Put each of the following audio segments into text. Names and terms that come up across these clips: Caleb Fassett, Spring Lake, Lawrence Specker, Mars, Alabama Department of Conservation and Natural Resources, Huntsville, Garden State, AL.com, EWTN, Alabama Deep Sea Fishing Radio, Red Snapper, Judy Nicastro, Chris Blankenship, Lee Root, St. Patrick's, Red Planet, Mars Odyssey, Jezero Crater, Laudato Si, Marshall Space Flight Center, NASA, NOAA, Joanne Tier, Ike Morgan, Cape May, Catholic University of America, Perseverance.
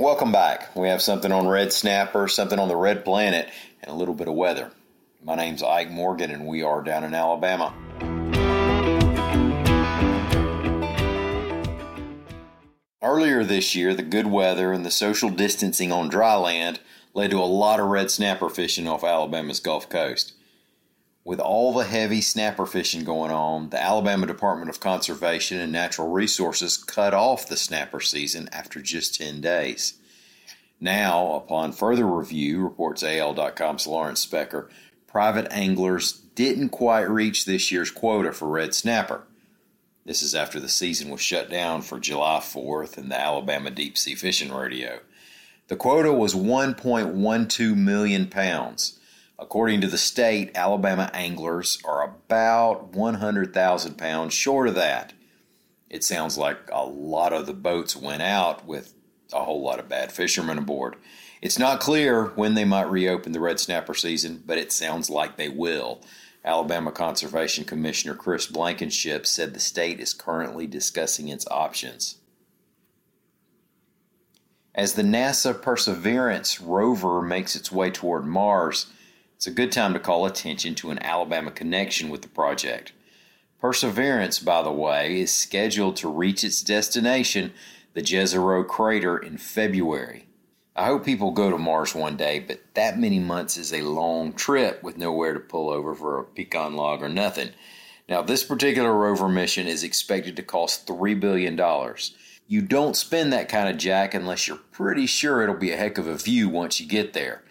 Welcome back. We have something on Red Snapper, something on the Red Planet, and a little bit of weather. My name's Ike Morgan, and we are down in Alabama. Earlier this year, the good weather and the social distancing on dry land led to a lot of red snapper fishing off Alabama's Gulf Coast. With all the heavy snapper fishing going on, the Alabama Department of Conservation and Natural Resources cut off the snapper season after just 10 days. Now, upon further review, reports AL.com's Lawrence Specker, private anglers didn't quite reach this year's quota for red snapper. This is after the season was shut down for July 4th and the Alabama Deep Sea Fishing Radio. The quota was 1.12 million pounds. According to the state, Alabama anglers are about 100,000 pounds short of that. It sounds like a lot of the boats went out with a whole lot of bad fishermen aboard. It's not clear when they might reopen the red snapper season, but it sounds like they will. Alabama Conservation Commissioner Chris Blankenship said the state is currently discussing its options. As the NASA Perseverance rover makes its way toward Mars, it's a good time to call attention to an Alabama connection with the project. Perseverance, by the way, is scheduled to reach its destination, the Jezero Crater, in February. I hope people go to Mars one day, but that many months is a long trip with nowhere to pull over for a pecan log or nothing. Now, this particular rover mission is expected to cost $3 billion. You don't spend that kind of jack unless you're pretty sure it'll be a heck of a view once you get there.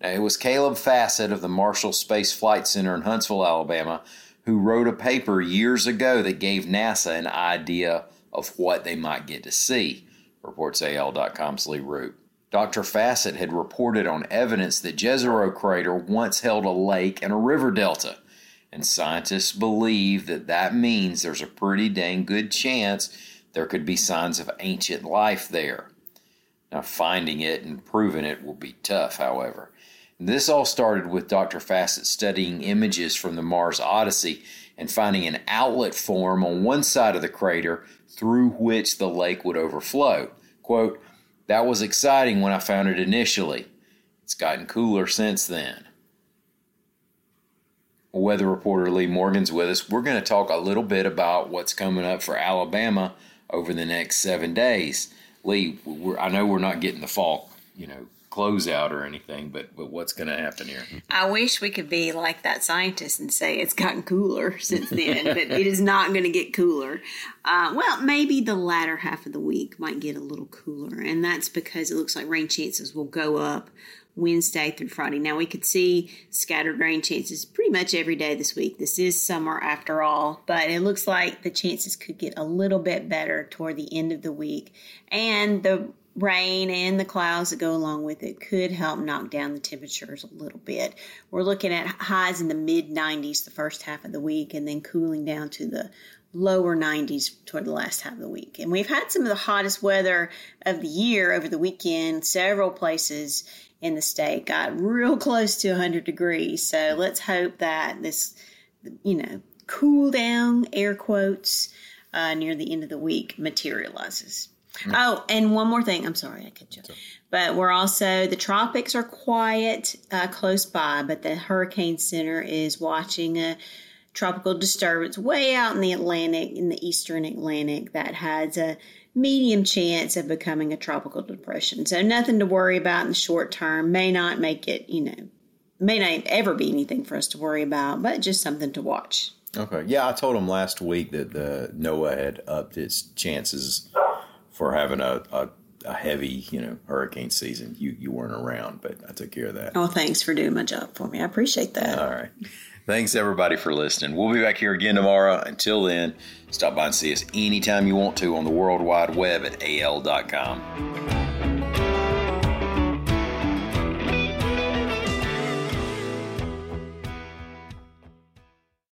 Now, it was Caleb Fassett of the Marshall Space Flight Center in Huntsville, Alabama, who wrote a paper years ago that gave NASA an idea of what they might get to see, reports AL.com's Lee Root. Dr. Fassett had reported on evidence that Jezero Crater once held a lake and a river delta, and scientists believe that means there's a pretty dang good chance there could be signs of ancient life there. Now, finding it and proving it will be tough, however. And this all started with Dr. Fassett studying images from the Mars Odyssey and finding an outlet form on one side of the crater through which the lake would overflow. Quote, "That was exciting when I found it initially. It's gotten cooler since then." Weather reporter Lee Morgan's with us. We're going to talk a little bit about what's coming up for Alabama over the next 7 days. Lee, I know we're not getting the fall, closeout or anything, but what's going to happen here? I wish we could be like that scientist and say it's gotten cooler since then, but it is not going to get cooler. Well, maybe the latter half of the week might get a little cooler, and that's because it looks like rain chances will go up Wednesday through Friday. Now, we could see scattered rain chances pretty much every day this week. This is summer after all, but it looks like the chances could get a little bit better toward the end of the week, and the rain and the clouds that go along with it could help knock down the temperatures a little bit. We're looking at highs in the mid-90s the first half of the week and then cooling down to the lower 90s toward the last half of the week. And we've had some of the hottest weather of the year over the weekend. Several places in the state got real close to 100 degrees. So let's hope that this, cool down, air quotes, near the end of the week materializes. Oh, and one more thing. I'm sorry, I cut you. But we're also, the tropics are quiet close by, but the Hurricane Center is watching a tropical disturbance way out in the Atlantic, in the eastern Atlantic, that has a medium chance of becoming a tropical depression. So nothing to worry about in the short term. May not make it, may not ever be anything for us to worry about, but just something to watch. Okay. Yeah, I told them last week that the NOAA had upped its chances for having a heavy, hurricane season. You weren't around, but I took care of that. Oh, thanks for doing my job for me. I appreciate that. All right. Thanks, everybody, for listening. We'll be back here again tomorrow. Until then, stop by and see us anytime you want to on the World Wide Web at AL.com.